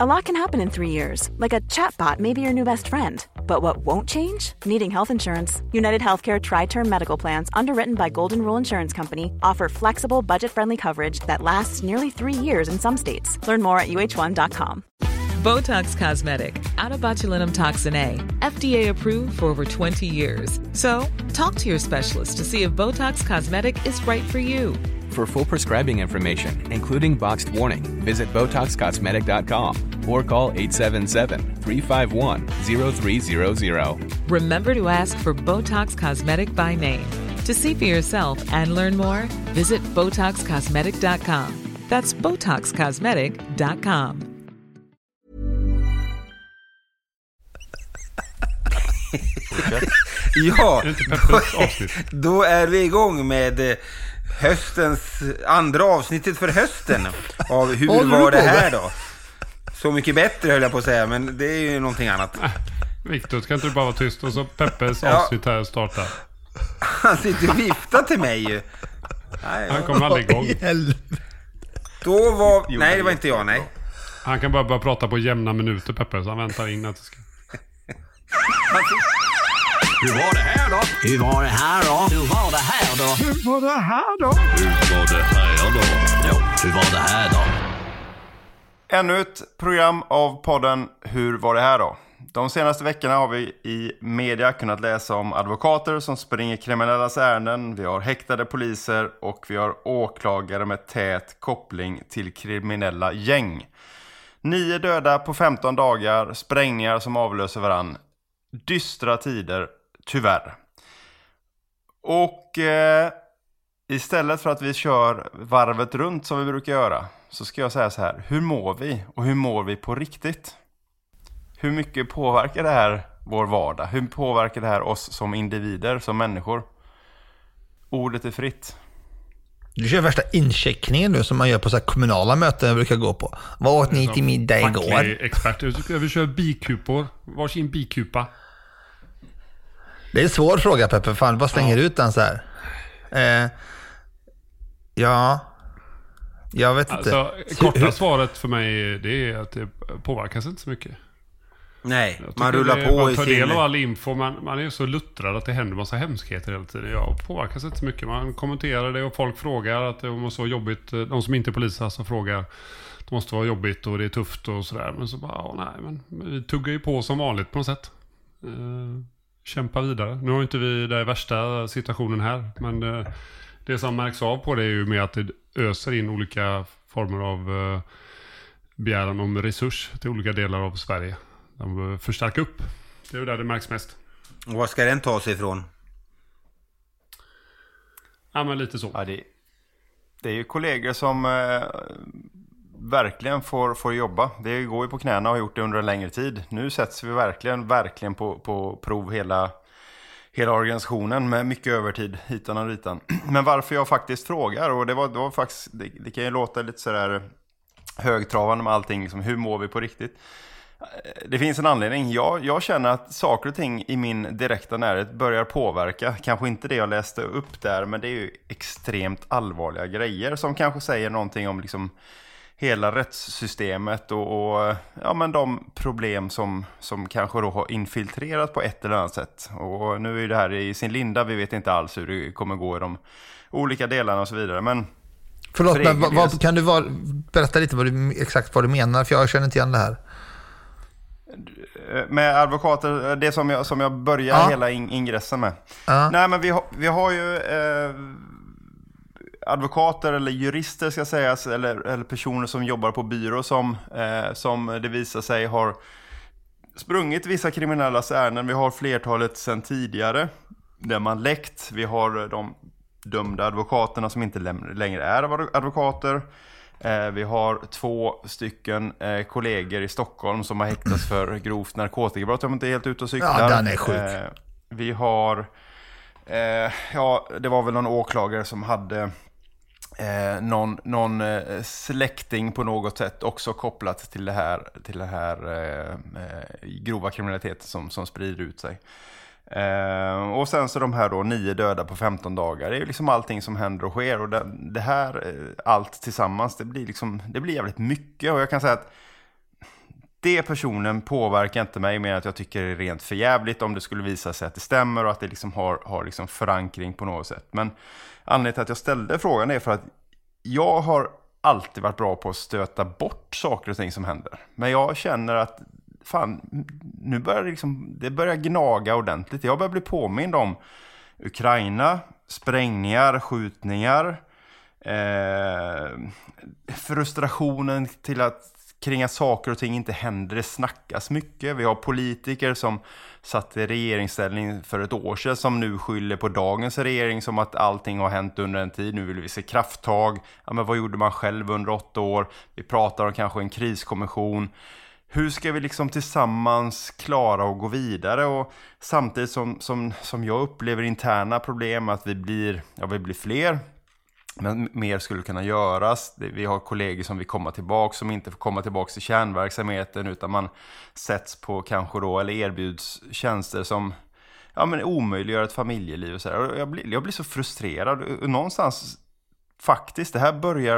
A lot can happen in 3 years, like a chatbot may be your new best friend. But what won't change? Needing health insurance. UnitedHealthcare Tri-Term Medical Plans, underwritten by Golden Rule Insurance Company, offer flexible, budget-friendly coverage that lasts nearly 3 years in some states. Learn more at UH1.com. Botox Cosmetic, out of botulinum toxin A, FDA approved for over 20 years. So, talk to your specialist to see if Botox Cosmetic is right for you. For full prescribing information, including boxed warning, visit BotoxCosmetic.com or call 877-351-0300. Remember to ask for Botox Cosmetic by name. To see for yourself and learn more, visit BotoxCosmetic.com. That's BotoxCosmetic.com. Ja, då är vi igång med höstens andra avsnittet för hösten av hur var det här då? Så mycket bättre höll jag på att säga, men det är ju någonting annat. Viktor, ska inte du bara vara tyst och så Peppes avsnitt här startar? Han sitter och viftar till mig ju. Nej, han kommer aldrig igång. Då var... Nej, det var inte jag, nej. Han kan bara prata på jämna minuter, Peppes. Han väntar in att det ska... Hur var det här då? Hur var det här då? Hur var det här då? Hur var det här då? Hur var det här då? Hur var det här då? Ännu ett program av podden Hur var det här då? De senaste veckorna har vi i media kunnat läsa om advokater som springer kriminellas ärenden. Vi har häktade poliser och vi har åklagare med tät koppling till kriminella gäng. 9 döda på 15 dagar, sprängningar som avlöser varann. Dystra tider, tyvärr. Och istället för att vi kör varvet runt som vi brukar göra, så ska jag säga så här: hur mår vi? Och hur mår vi på riktigt? Hur mycket påverkar det här vår vardag? Hur påverkar det här oss som individer, som människor? Ordet är fritt. Du kör värsta incheckningen nu som man gör på så här kommunala möten jag brukar gå på. Vad åt ni till middag igår? Expert. Vi kör bikupor. Varsin bikupa. Det är en svår fråga, Peppe. Fan, vad slänger ut den så här? Jag vet alltså, inte. Korta svaret för mig det är att det påverkas inte så mycket. Nej, man rullar på man tar del av all info, man är ju så luttrad att det händer massa hemskheter hela tiden. Ja, och påverkas inte så mycket. Man kommenterar det och folk frågar att det måste vara jobbigt. De som inte är poliser så frågar det måste vara jobbigt och det är tufft och sådär. Men så bara, men vi tuggar ju på som vanligt på något sätt. Kämpa vidare. Nu har inte vi den värsta situationen här. Men det som märks av på det är ju med att det öser in olika former av begäran om resurs till olika delar av Sverige. De behöver förstärka upp. Det är ju där det märks mest. Och var ska den ta sig ifrån? Ja, men lite så. Ja, det är ju kollegor som verkligen får jobba. Det går ju på knäna och har gjort det under en längre tid. Nu sätts vi verkligen på prov hela organisationen med mycket övertid hitan och ritan. Men varför jag faktiskt frågar, och det var faktiskt, det kan ju låta lite sådär högtravande med allting, liksom, hur mår vi på riktigt? Det finns en anledning. Jag känner att saker och ting i min direkta närhet börjar påverka. Kanske inte det jag läste upp där, men det är ju extremt allvarliga grejer som kanske säger någonting om liksom hela rättssystemet och ja, men de problem som kanske då har infiltrerat på ett eller annat sätt. Och nu är det här i sin linda, vi vet inte alls hur det kommer gå i de olika delarna och så vidare, men... Förlåt, men kan du berätta lite exakt vad du menar? För jag känner inte igen det här. Med advokater, det som jag börjar hela ingressen med. Nej, men vi har ju advokater eller jurister ska sägas, eller personer som jobbar på byrå som det visar sig har sprungit vissa kriminellas ärenden. Vi har flertalet sedan tidigare där man läckt. Vi har de dömda advokaterna som inte längre är advokater. Vi har 2 stycken kollegor i Stockholm som har häktats för grovt narkotikabrott. Jag är inte helt ute och cyklar. Ja, den är sjuk. Vi har... det var väl någon åklagare som hade någon släkting på något sätt också kopplat till det här grova kriminaliteten som sprider ut sig. Och sen så de här då 9 döda på 15 dagar. Det är ju liksom allting som händer och sker. Och det här, allt tillsammans, det blir jävligt mycket. Och jag kan säga att det personen påverkar inte mig, men att jag tycker det är rent förjävligt om det skulle visa sig att det stämmer och att det liksom har liksom förankring på något sätt. Men anledningen till att jag ställde frågan är för att jag har alltid varit bra på att stöta bort saker och ting som händer. Men jag känner att fan, nu börjar det börjar gnaga ordentligt. Jag börjar bli påmind om Ukraina, sprängningar, skjutningar, frustrationen till att kring att saker och ting inte händer, det snackas mycket. Vi har politiker som satt i regeringsställning för ett år sedan som nu skyller på dagens regering som att allting har hänt under en tid. Nu vill vi se krafttag. Ja, men vad gjorde man själv under 8 år? Vi pratar om kanske en kriskommission. Hur ska vi liksom tillsammans klara och gå vidare? Och samtidigt som jag upplever interna problem att vi blir fler. Men mer skulle kunna göras. Vi har kollegor som vill komma tillbaka som inte får komma tillbaka till kärnverksamheten utan man sätts på kanske då eller erbjuds tjänster som omöjliggör ett familjeliv och så här. Och jag blir så frustrerad och någonstans faktiskt det här börjar,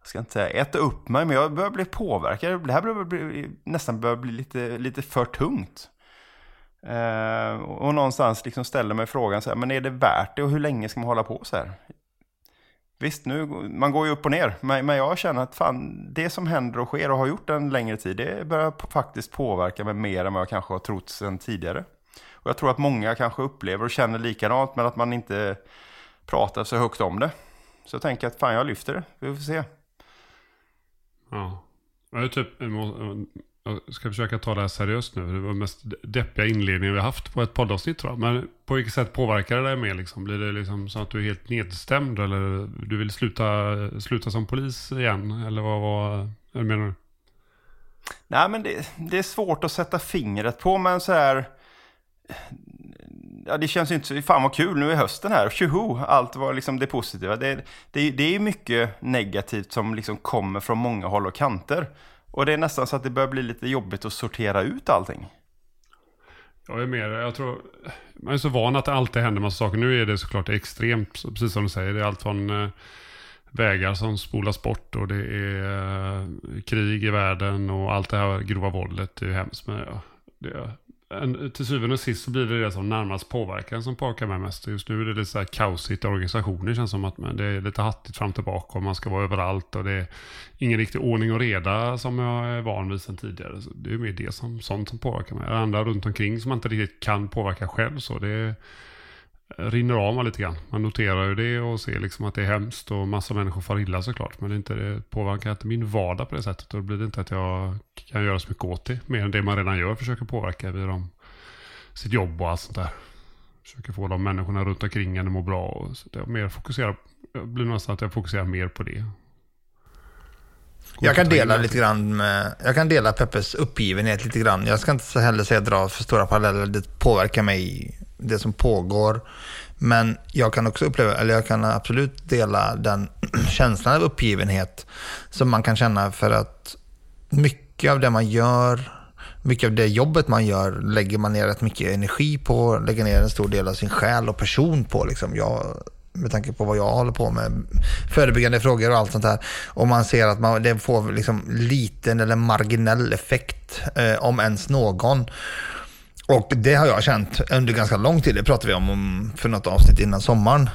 jag ska inte säga äta upp mig, men jag börjar bli påverkad. Det här börjar bli lite för tungt. Och någonstans liksom ställer mig frågan så här, men är det värt det och hur länge ska man hålla på så här? Visst, nu, man går ju upp och ner, men jag känner att fan, det som händer och sker och har gjort en längre tid, det börjar faktiskt påverka mig mer än vad jag kanske har trott sedan tidigare. Och jag tror att många kanske upplever och känner likadant, men att man inte pratar så högt om det. Så jag tänker att fan, jag lyfter det. Vi får se. Ja. Jag ska försöka ta det här seriöst nu. Det var mest deppiga inledningen vi har haft på ett poddavsnitt, tror jag. Men på vilket sätt påverkar det dig mer? Liksom? Blir det liksom så att du är helt nedstämd? Eller du vill sluta som polis igen? Eller vad menar du? Nej, men det är svårt att sätta fingret på. Men så här... Ja, det känns ju inte så... Fan vad kul, nu är hösten här. Tjoho, allt var liksom det positiva. Det är ju mycket negativt som liksom kommer från många håll och kanter. Och det är nästan så att det börjar bli lite jobbigt att sortera ut allting. Jag är med. Jag tror man är så van att det alltid händer massa saker. Nu är det såklart extremt, precis som du säger. Det är allt från vägar som spolas bort och det är krig i världen och allt det här grova våldet är ju hemskt. Men ja, till syvende och sist så blir det som närmast påverkan som påverkar mig mest. Just nu är det lite så här kaosigt i organisationen. Det känns som att det är lite hattigt fram och tillbaka och man ska vara överallt och det är ingen riktig ordning och reda som jag är van vid sedan tidigare. Så det är mer det som påverkar mig. Det andra runt omkring som man inte riktigt kan påverka själv, så det rinner av mig lite grann. Man noterar ju det och ser liksom att det är hemskt och massa människor far illa såklart, men det påverkar inte min vardag på det sättet och då blir det inte att jag kan göra så mycket åt det, mer än det man redan gör, försöker påverka vid sitt jobb och allt sånt där. Försöker få de människorna runt omkring att må bra och så det mer fokuserar, jag blir nästan att jag fokuserar mer på det. Jag kan dela lite grann med, jag kan dela Peppes uppgivenhet lite grann. Jag ska inte heller säga dra för stora paralleller, det påverkar mig det som pågår, men jag kan också uppleva, eller jag kan absolut dela den känslan av uppgivenhet som man kan känna för att mycket av det man gör, mycket av det jobbet man gör lägger man ner rätt mycket energi på, lägger ner en stor del av sin själ och person på liksom. Jag, med tanke på vad jag håller på med, förebyggande frågor och allt sånt här, och man ser att det får liksom liten eller marginell effekt, om ens någon. Och det har jag känt under ganska lång tid. Det pratade vi om för något avsnitt innan sommaren.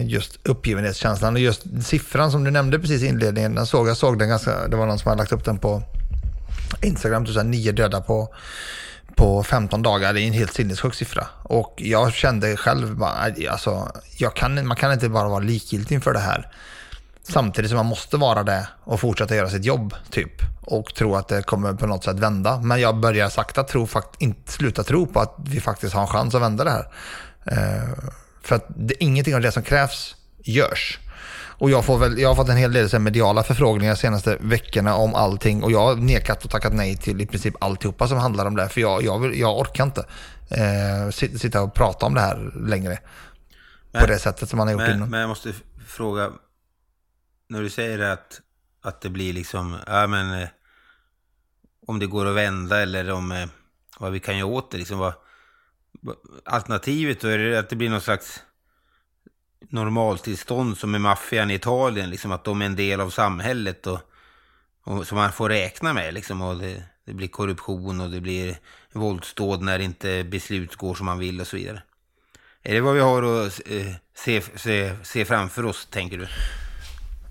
Just uppgivenhetskänslan och just siffran som du nämnde precis i inledningen. Jag såg den ganska... Det var någon som hade lagt upp den på Instagram. 9 döda på 15 dagar. Det är en helt sinnessjuk siffra. Och jag kände själv... Alltså, man kan inte bara vara likgiltig inför det här. Samtidigt som man måste vara det och fortsätta göra sitt jobb typ och tro att det kommer på något sätt vända. Men jag börjar sakta sluta tro på att vi faktiskt har en chans att vända det här. För att ingenting av det som krävs görs. Och jag har fått en hel del så mediala förfrågningar de senaste veckorna om allting och jag har nekat och tackat nej till i princip alltihopa som handlar om det här, för jag orkar inte sitta och prata om det här längre på det sättet som man har gjort innan. Men jag måste fråga, när du säger att det blir liksom, ja men om det går att vända eller om vad vi kan göra åt det liksom, vad alternativet då, är det att det blir någon slags normaltillstånd som är maffian i Italien liksom, att de är en del av samhället och och som man får räkna med liksom, och det blir korruption och det blir våldsdåd när inte beslut går som man vill och så vidare. Är det vad vi har att se framför oss, tänker du?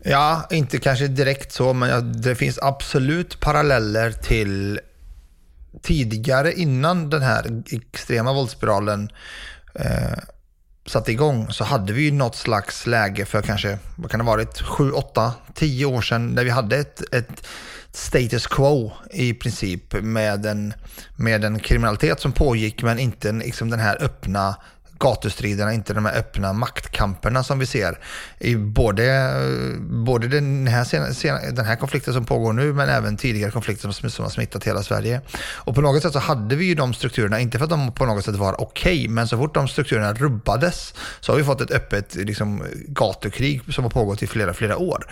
Ja, inte kanske direkt så, men det finns absolut paralleller till tidigare, innan den här extrema våldsspiralen satt igång, så hade vi ju något slags läge för kanske, vad kan det varit, 7, 8, 10 år sedan, där vi hade ett status quo i princip med en kriminalitet som pågick, men inte liksom den här öppna gatustriderna, inte de här öppna maktkamperna som vi ser i både den här konflikten som pågår nu, men även tidigare konflikter som har smittat hela Sverige. Och på något sätt så hade vi ju de strukturerna, inte för att de på något sätt var okej, men så fort de strukturerna rubbades så har vi fått ett öppet liksom gatukrig som har pågått i flera år.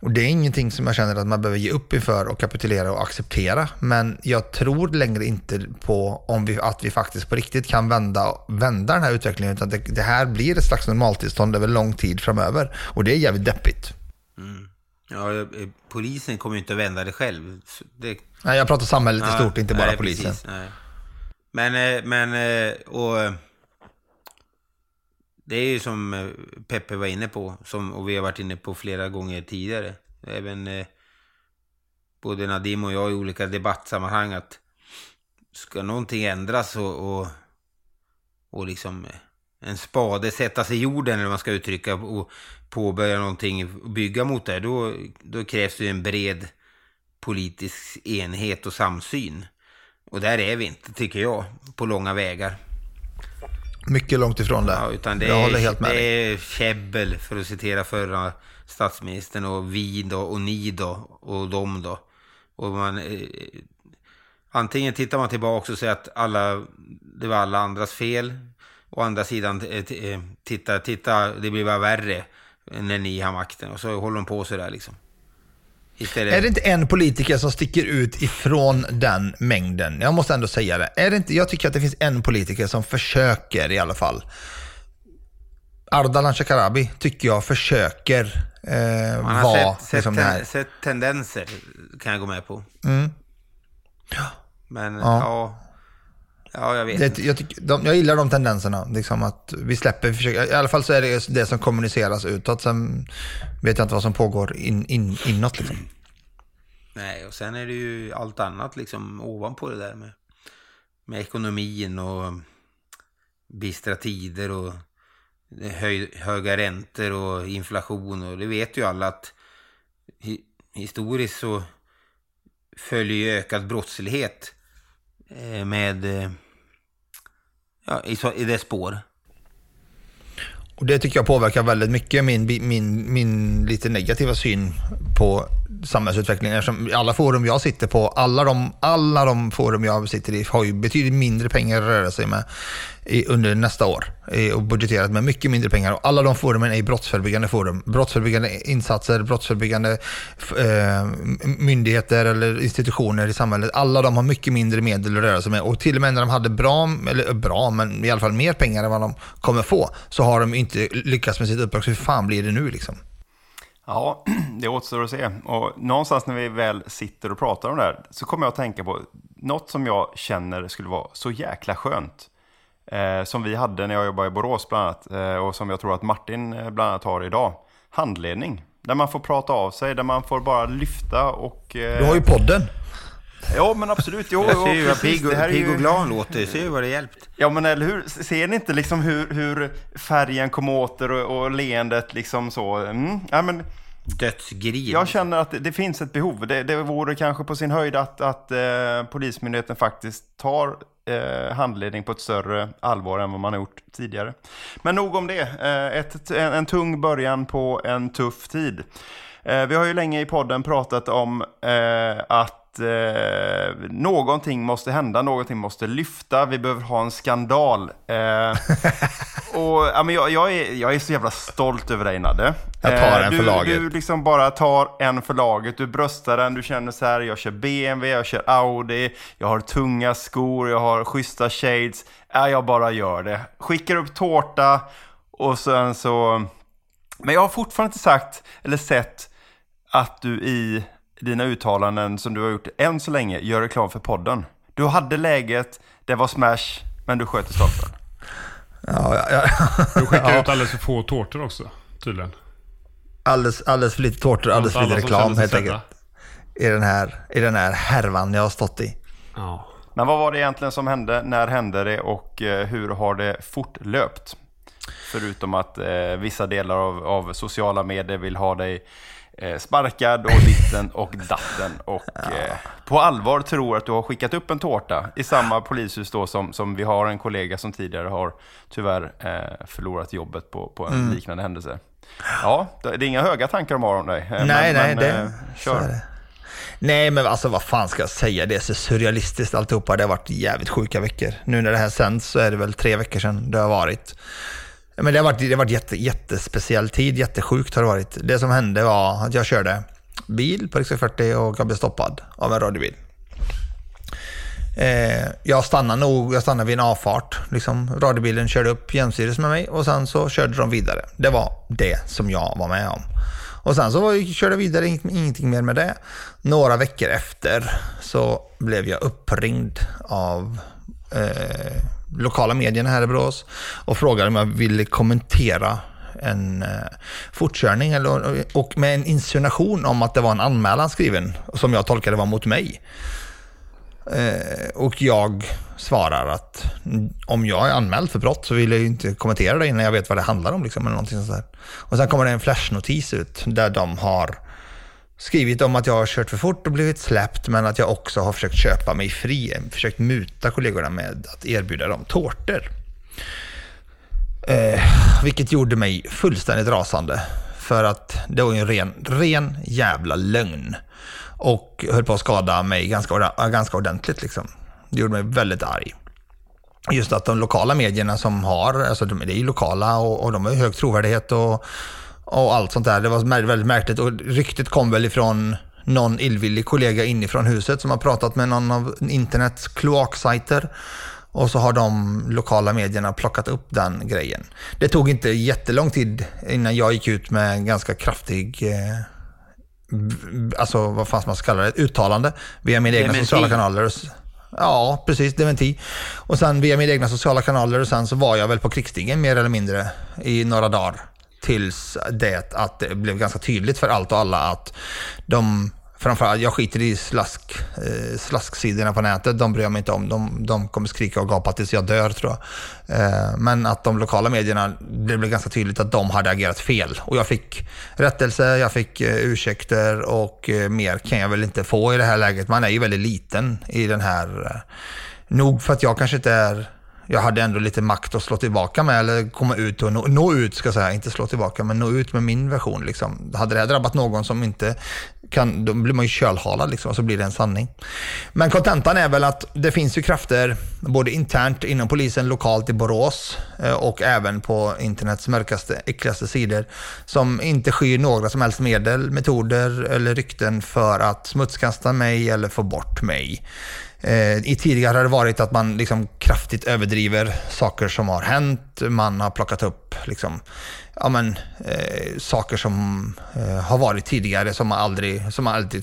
Och det är ingenting som jag känner att man behöver ge upp inför och kapitulera och acceptera. Men jag tror längre inte på att vi faktiskt på riktigt kan vända den här utvecklingen, utan det här blir ett slags normaltillstånd över lång tid framöver. Och det är jävligt deppigt. Mm. Ja, polisen kommer ju inte att vända det själv. Nej, jag pratar samhället i stort, inte bara polisen. Precis, nej. Men och det är ju som Peppe var inne på, och vi har varit inne på flera gånger tidigare. Även både Nadim och jag i olika debattsammanhang, att ska någonting ändras och liksom en spade sättas i jorden, eller vad man ska uttrycka, och påbörja någonting och bygga mot det, då krävs det en bred politisk enhet och samsyn. Och där är vi inte, tycker jag, på långa vägar. Mycket långt ifrån det. Ja, utan jag håller helt med. Det är käbbel, för att citera förra statsministern, och vi då, och ni då, och de då. Och man, antingen tittar man tillbaka och säger att det var alla andras fel. Å andra sidan, titta, det blir bara värre när ni har makten. Och så håller de på så där liksom. Istället. Är det inte en politiker som sticker ut ifrån den mängden? Jag måste ändå säga det. Är det inte, jag tycker att det finns en politiker som försöker i alla fall. Ardalan Chakarabi tycker jag försöker vara... sett tendenser kan jag gå med på. Mm. Ja. Men ja, jag vet inte. Jag gillar de tendenserna. Liksom att vi släpper, försöker, i alla fall så är det det som kommuniceras utåt. Sen vet jag inte vad som pågår inåt. Liksom. Nej, och sen är det ju allt annat liksom, ovanpå det där med ekonomin och bistra tider och höga räntor och inflation. Och det vet ju alla att historiskt så följer ju ökad brottslighet med i det spår. Och det tycker jag påverkar väldigt mycket min lite negativa syn på samhällsutvecklingen, eftersom alla forum jag sitter på, alla de forum jag sitter i har ju betydligt mindre pengar att röra sig med under nästa år, och budgeterat med mycket mindre pengar, och alla de forumen är brottsförebyggande forum, brottsförebyggande insatser, brottsförebyggande myndigheter eller institutioner i samhället. Alla de har mycket mindre medel att röra sig med, och till och med när de hade men i alla fall mer pengar än vad de kommer få, så har de inte lyckats med sitt uppdrag. Så hur fan blir det nu liksom? Ja, det återstår att se. Och någonstans när vi väl sitter och pratar om det här, så kommer jag att tänka på något som jag känner skulle vara så jäkla skönt. Som vi hade när jag jobbade i Borås bland annat. Och som jag tror att Martin bland annat har idag. Handledning. Där man får prata av sig. Där man får bara lyfta och... Du har ju podden. Ja, men absolut. Jo, jag ser ju vad Pig och Glan låter. Jag ser ju vad det hjälpt. Ja, men eller hur? Ser ni inte liksom hur färgen kom åter och leendet liksom så? Mm. Ja, men dödsgrin. Jag känner att det finns ett behov. Det vore kanske på sin höjd att polismyndigheten faktiskt tar handledning på ett större allvar än vad man har gjort tidigare. Men nog om det. En tung början på en tuff tid. Vi har ju länge i podden pratat om att någonting måste hända, någonting måste lyfta, vi behöver ha en skandal. Och ja, men jag är så jävla stolt över dig, Nadde. Jag tar en för laget. Du liksom bara tar en för laget, du bröstar den, du känner så här: jag kör BMW, jag kör Audi, jag har tunga skor, jag har schyssta shades. Jag bara gör det. Skickar upp tårta och sen så... Men jag har fortfarande inte sagt eller sett att du i dina uttalanden som du har gjort än så länge gör reklam för podden. Du hade läget, det var smash, men du sköter stolpen. Ja. Du skickar ut alldeles för få tårtor också, tydligen. Alldeles för lite tårtor, alldeles för lite reklam helt enkelt. I den här härvan jag har stått i. Ja. Men vad var det egentligen som hände? När hände det och hur har det fortlöpt? Förutom att vissa delar av sociala medier vill ha dig sparkad och ditten och datten och på allvar tror att du har skickat upp en tårta i samma polishus då som vi har en kollega som tidigare har tyvärr förlorat jobbet på en liknande händelse. Ja, det är inga höga tankar de har om dig. Nej, nej, men alltså vad fan ska jag säga? Det är så surrealistiskt alltihopa. Det har varit jävligt sjuka veckor. Nu när det här sänds så är det väl 3 veckor sedan det har varit. Men det har varit jättespeciell tid, jättesjukt har det varit. Det som hände var att jag körde bil på riksväg 40 och jag blev stoppad av en radiobil. Jag stannade vid en avfart. Liksom, radiobilen körde upp jämsides med mig och sen så körde de vidare. Det var det som jag var med om. Och sen så körde jag vidare, ingenting mer med det. Några veckor efter så blev jag uppringd av lokala medierna här i Borås och frågade om jag ville kommentera en fortkörning och med en insinuation om att det var en anmälan skriven som jag tolkade var mot mig. Och jag svarar att om jag är anmäld för brott så vill jag ju inte kommentera det innan jag vet vad det handlar om liksom, eller någonting sådär. Och sen kommer det en flashnotis ut där de har skrivit om att jag har kört för fort och blivit släppt, men att jag också har försökt köpa mig fri, försökt muta kollegorna med att erbjuda dem tårtor. Vilket gjorde mig fullständigt rasande, för att det var ju en ren jävla lögn. Och höll på att skada mig ganska ordentligt liksom. Det gjorde mig väldigt arg. Just att de lokala medierna som har, alltså de är ju lokala och de har hög trovärdighet och allt sånt där. Det var väldigt märkligt och ryktet kom väl ifrån någon illvillig kollega inifrån huset som har pratat med någon av internets kloaksajter. Och så har de lokala medierna plockat upp den grejen. Det tog inte jättelång tid innan jag gick ut med en ganska kraftig... alltså vad fan man ska kalla det, uttalande via mina egna sociala kanaler. Ja, precis, dementi. Och sen via mina egna sociala kanaler och sen så var jag väl på krigsstigen mer eller mindre i några dagar tills det att det blev ganska tydligt för allt och alla att de, framförallt jag skiter i slasksidorna på nätet, de bryr mig inte om, de kommer skrika och gapa tills jag dör tror jag. Men att de lokala medierna, det blev ganska tydligt att de hade agerat fel och jag fick rättelse, jag fick ursäkter och mer kan jag väl inte få i det här läget. Man är ju väldigt liten i den här, nog för att jag kanske inte är, jag hade ändå lite makt att slå tillbaka med eller komma ut och nå ut ska jag säga, inte slå tillbaka men nå ut med min version liksom. Hade det här drabbat någon som inte kan, då blir man ju kölhalad liksom, och så blir det en sanning. Men kontentan är väl att det finns ju krafter både internt inom polisen, lokalt i Borås och även på internets mörkaste, äckligaste sidor som inte skyr några som helst medel, metoder eller rykten för att smutskasta mig eller få bort mig. I tidigare har det varit att man liksom kraftigt överdriver saker som har hänt. Man har plockat upp liksom, saker som har varit tidigare som man aldrig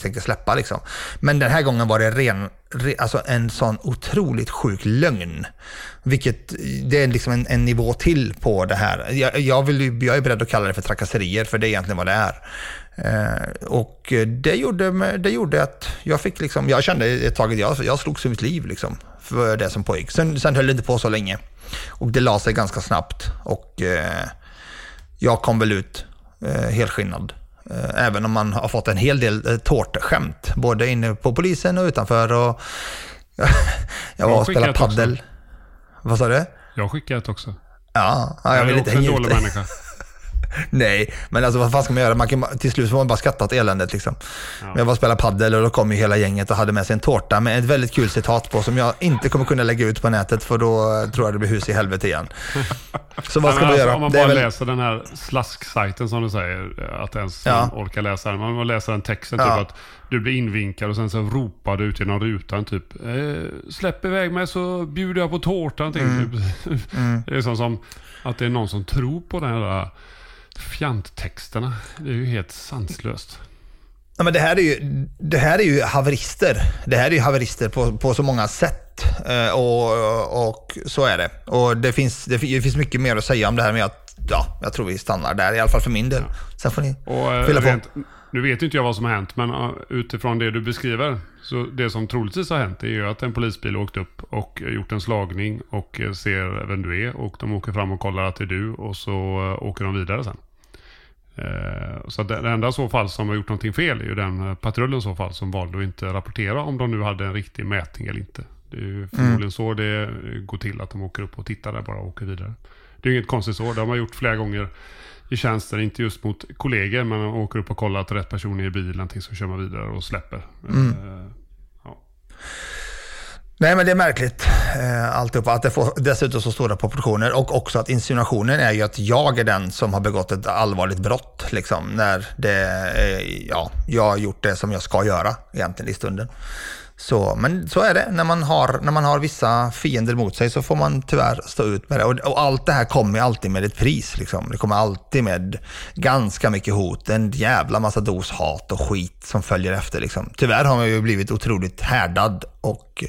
tänker släppa liksom. Men den här gången var det alltså en sån otroligt sjuk lögn, vilket det är liksom en nivå till på det här. Jag är beredd att kalla det för trakasserier, för det är egentligen vad det är. Och det gjorde att jag fick liksom, jag kände ett tag att jag slogs i mitt liv liksom för det som pågick. Sen höll det inte på så länge och det la sig ganska snabbt och jag kom väl ut helskinnad. Även om man har fått en hel del tårtskämt både inne på polisen och utanför, och jag var och spelade paddel också. Vad sa du? Jag skickade ett också. Ja, jag vill inte hänga ut dig. Nej, men alltså vad fan ska man göra? Man kan, till slut får man bara skratta åt eländet liksom. Ja. Jag var spela paddel och då kom ju hela gänget och hade med sig en tårta med ett väldigt kul citat på som jag inte kommer kunna lägga ut på nätet, för då tror jag det blir hus i helvete igen. Så vad ska man göra? Om man bara läser den här slasksajten som du säger, att ens orkar läsa den. Man läser den texten typ att du blir invinkad och sen så ropar du ut genom rutan typ släpp iväg mig så bjuder jag på tårtan typ. Det är som att det är någon som tror på den här fjanttexterna. Det är ju helt sanslöst. Ja, men det här är ju haverister. Det här är ju haverister på så många sätt, och så är det. Och det finns mycket mer att säga om det här, med att ja, jag tror vi stannar där, i alla fall för min del. Sen får ni fylla på. Nu vet inte jag vad som har hänt, men utifrån det du beskriver, så det som troligtvis har hänt är ju att en polisbil åkt upp och gjort en slagning och ser vem du är, och de åker fram och kollar att det är du, och så åker de vidare sen. Så det enda så fall som har gjort någonting fel är ju den patrullen så fall som valde att inte rapportera, om de nu hade en riktig mätning eller inte. Det är ju förmodligen så det går till, att de åker upp och tittar där bara och åker vidare. Det är ju inget konstigt så, det har man gjort flera gånger i tjänster, inte just mot kollegor, men man åker upp och kollar att rätt person är i bilen, så kör man vidare och släpper. Ja. Nej, men det är märkligt alltihop, att det får dessutom så stora proportioner, och också att insinuationen är ju att jag är den som har begått ett allvarligt brott, liksom, när jag har gjort det som jag ska göra egentligen i stunden. Så, men så är det, när man har vissa fiender mot sig, så får man tyvärr stå ut med det, och allt det här kommer alltid med ett pris, liksom. Det kommer alltid med ganska mycket hot, en jävla massa dos hat och skit som följer efter, liksom. Tyvärr har man ju blivit otroligt härdad, och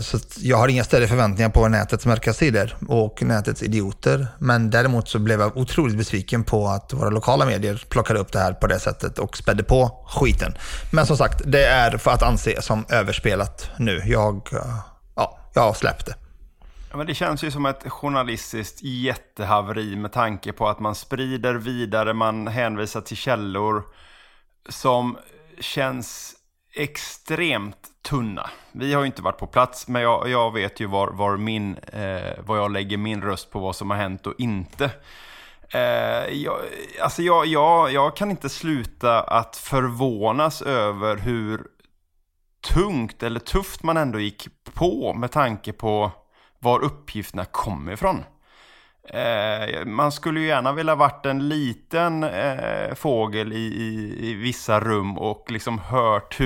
så jag har inga större förväntningar på nätets mörka sidor och nätets idioter, men däremot så blev jag otroligt besviken på att våra lokala medier plockade upp det här på det sättet och spädde på skiten. Men som sagt, det är för att anse som överspelat nu. Jag släppte. Ja, men det känns ju som ett journalistiskt jättehaveri, med tanke på att man sprider vidare, man hänvisar till källor som känns extremt tunna. Vi har ju inte varit på plats, men jag vet ju var jag lägger min röst på vad som har hänt och inte. Jag kan inte sluta att förvånas över hur tungt eller tufft man ändå gick på, med tanke på var uppgifterna kommer ifrån. Man skulle ju gärna vilja varit en liten fågel i vissa rum och liksom hört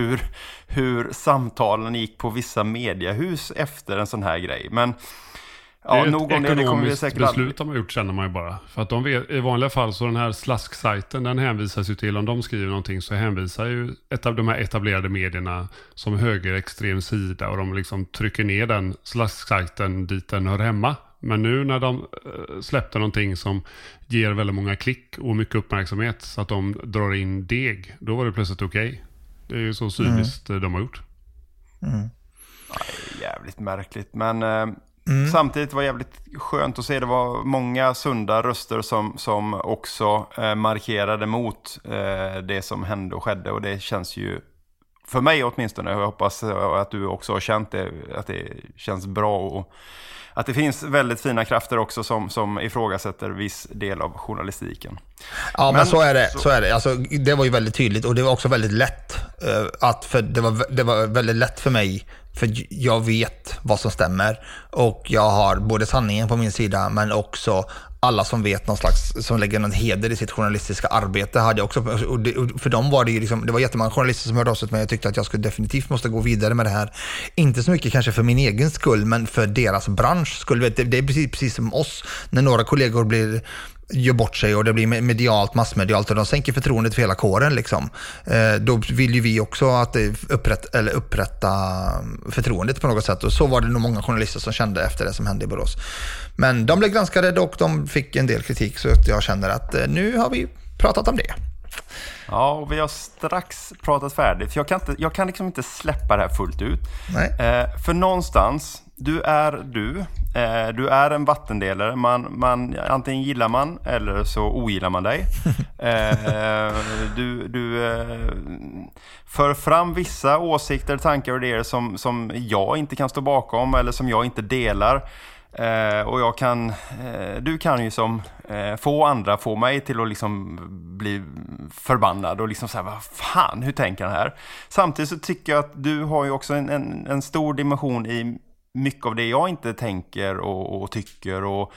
hur samtalen gick på vissa mediehus efter en sån här grej. Men ja, någon det kommer vi säkert beslut de har gjort, känner man ju bara. För att i vanliga fall så den här slasksajten, den hänvisas ju till, om de skriver någonting så hänvisar ju de här etablerade medierna som högerextrem sida, och de liksom trycker ner den slasksajten dit den hör hemma. Men nu när de släppte någonting som ger väldigt många klick och mycket uppmärksamhet, så att de drar in deg, då var det plötsligt okej. Det är ju så cyniskt de har gjort. Det är jävligt märkligt, men samtidigt var det jävligt skönt att se. Det var många sunda röster som också markerade mot det som hände och skedde, och det känns ju, för mig åtminstone, jag hoppas att du också har känt det, att det känns bra, och att det finns väldigt fina krafter också som ifrågasätter viss del av journalistiken. Ja, men så är det. Alltså, det var ju väldigt tydligt, och det var också väldigt lätt det var väldigt lätt för mig, för jag vet vad som stämmer, och jag har både sanningen på min sida, men också alla som vet någon slags, som lägger någon heder i sitt journalistiska arbete, hade jag också, och för dem var det ju liksom, det var jättemånga journalister som hörde av sig, men jag tyckte att jag skulle definitivt måste gå vidare med det här, inte så mycket kanske för min egen skull, men för deras bransch skull. Det är precis som oss, när några kollegor gör bort sig och det blir medialt, massmedialt, och de sänker förtroendet för hela kåren, liksom. Då vill ju vi också att det upprätta förtroendet på något sätt, och så var det nog många journalister som kände efter det som hände i Borås. Men de blev granskade, och de fick en del kritik, så jag känner att nu har vi pratat om det. Ja, och vi har strax pratat färdigt, för jag kan liksom inte släppa det här fullt ut. Nej. För någonstans, du är en vattendelare. Man antingen gillar man eller så ogillar man dig. Du för fram vissa åsikter, tankar och idéer som jag inte kan stå bakom, eller som jag inte delar. Och du kan ju som få mig till att liksom bli förbannad och liksom så här, vad fan, hur tänker han här? Samtidigt så tycker jag att du har ju också en stor dimension i mycket av det jag inte tänker och tycker, och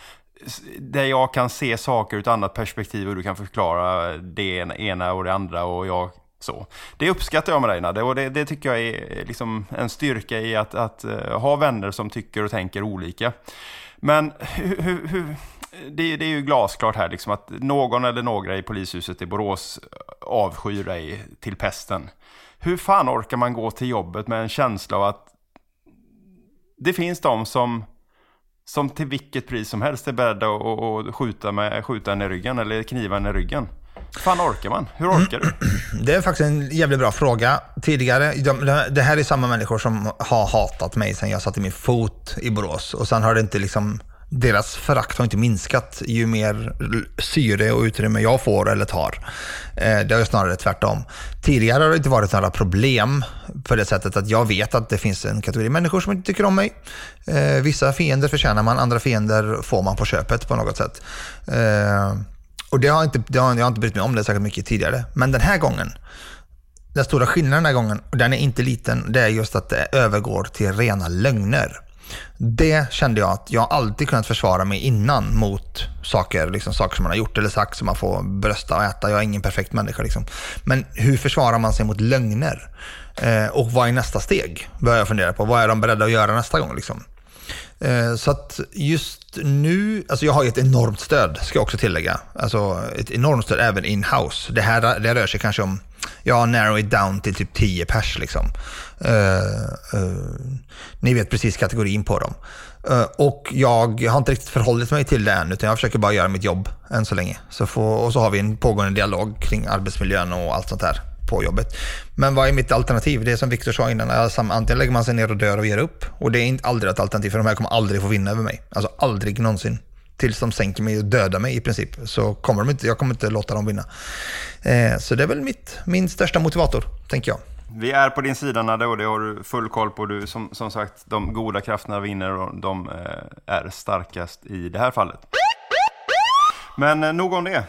där jag kan se saker ur ett annat perspektiv, och du kan förklara det ena och det andra, och jag så. Det uppskattar jag med dig, Nadde, och det tycker jag är liksom en styrka i att ha vänner som tycker och tänker olika. Men hur det är ju glasklart här liksom, att någon eller några i polishuset i Borås avskyr dig till pesten. Hur fan orkar man gå till jobbet med en känsla av att det finns de som till vilket pris som helst är beredda att skjuta en i ryggen eller kniva en i ryggen? Fan orkar man? Hur orkar du? Det är faktiskt en jävligt bra fråga. Tidigare, det här är samma människor som har hatat mig sen jag satte min fot i Borås. Och sen har det inte liksom, deras förakt har inte minskat ju mer syre och utrymme jag får eller tar. Det har ju snarare tvärtom. Tidigare har det inte varit några problem på det sättet att jag vet att det finns en kategori människor som inte tycker om mig. Vissa fiender förtjänar man, andra fiender får man på köpet på något sätt. Och jag har inte brytt mig om det särskilt mycket tidigare. Men den här gången, den stora skillnaden den här gången, och den är inte liten, det är just att det övergår till rena lögner. Det kände jag att jag alltid kunnat försvara mig innan mot saker, liksom, saker som man har gjort eller sagt som man får brösta och äta. Jag är ingen perfekt människa. Liksom. Men hur försvarar man sig mot lögner? Och vad är nästa steg? Börjar jag fundera på. Vad är de beredda att göra nästa gång? Liksom? Så att just nu, alltså jag har ju ett enormt stöd, ska jag också tillägga, alltså ett enormt stöd även in-house. Det här rör sig kanske om, jag narrow it down till typ 10 pers liksom. Ni vet precis kategorin på dem. Och jag har inte riktigt förhållit mig till det än, utan jag försöker bara göra mitt jobb än så länge. Och så har vi en pågående dialog kring arbetsmiljön och allt sånt där på jobbet. Men vad är mitt alternativ? Det är som Victor sa innan, antingen lägger man sig ner och dör och ger upp. Och det är inte aldrig ett alternativ, för de här kommer aldrig få vinna över mig. Alltså aldrig någonsin. Tills de sänker mig och dödar mig i princip, så kommer de inte, jag kommer inte låta dem vinna. Så det är väl min största motivator, tänker jag. Vi är på din sida, Nadde, och det har du full koll på. Du, som sagt, de goda krafterna vinner och de är starkast i det här fallet. Men nog om det.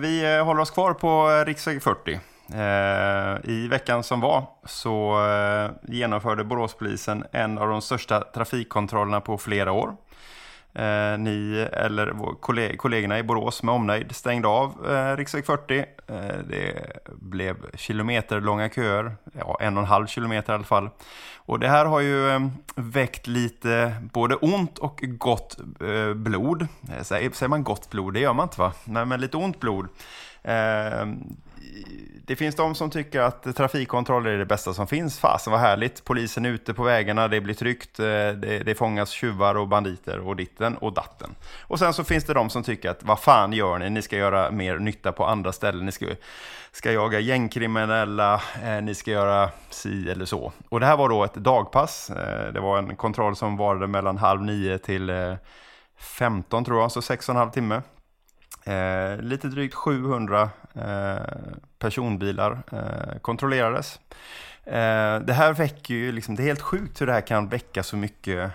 Vi håller oss kvar på riksväg 40. I veckan som var så genomförde Boråspolisen en av de största trafikkontrollerna på flera år. Ni eller kollegorna i Borås med omnejd stängde av riksväg 40. Det blev kilometerlånga köer, 1,5 kilometer i alla fall. Och det här har ju väckt lite både ont och gott blod. Säger man gott blod? Det gör man inte, va? Nej, men lite ont blod. Det finns de som tycker att trafikkontroller är det bästa som finns. Fasen vad härligt, polisen är ute på vägarna, det blir tryggt, det fångas tjuvar och banditer och ditten och datten. Och sen så finns det de som tycker att vad fan gör ni, ska göra mer nytta på andra ställen, ni ska jaga gängkriminella, ni ska göra si eller så. Och det här var då ett dagpass, det var en kontroll som varade mellan 8:30 till 15 tror jag, så 6,5 timme. Lite drygt 700 personbilar kontrollerades. Det här väcker ju liksom, det är helt sjukt hur det här kan väcka så mycket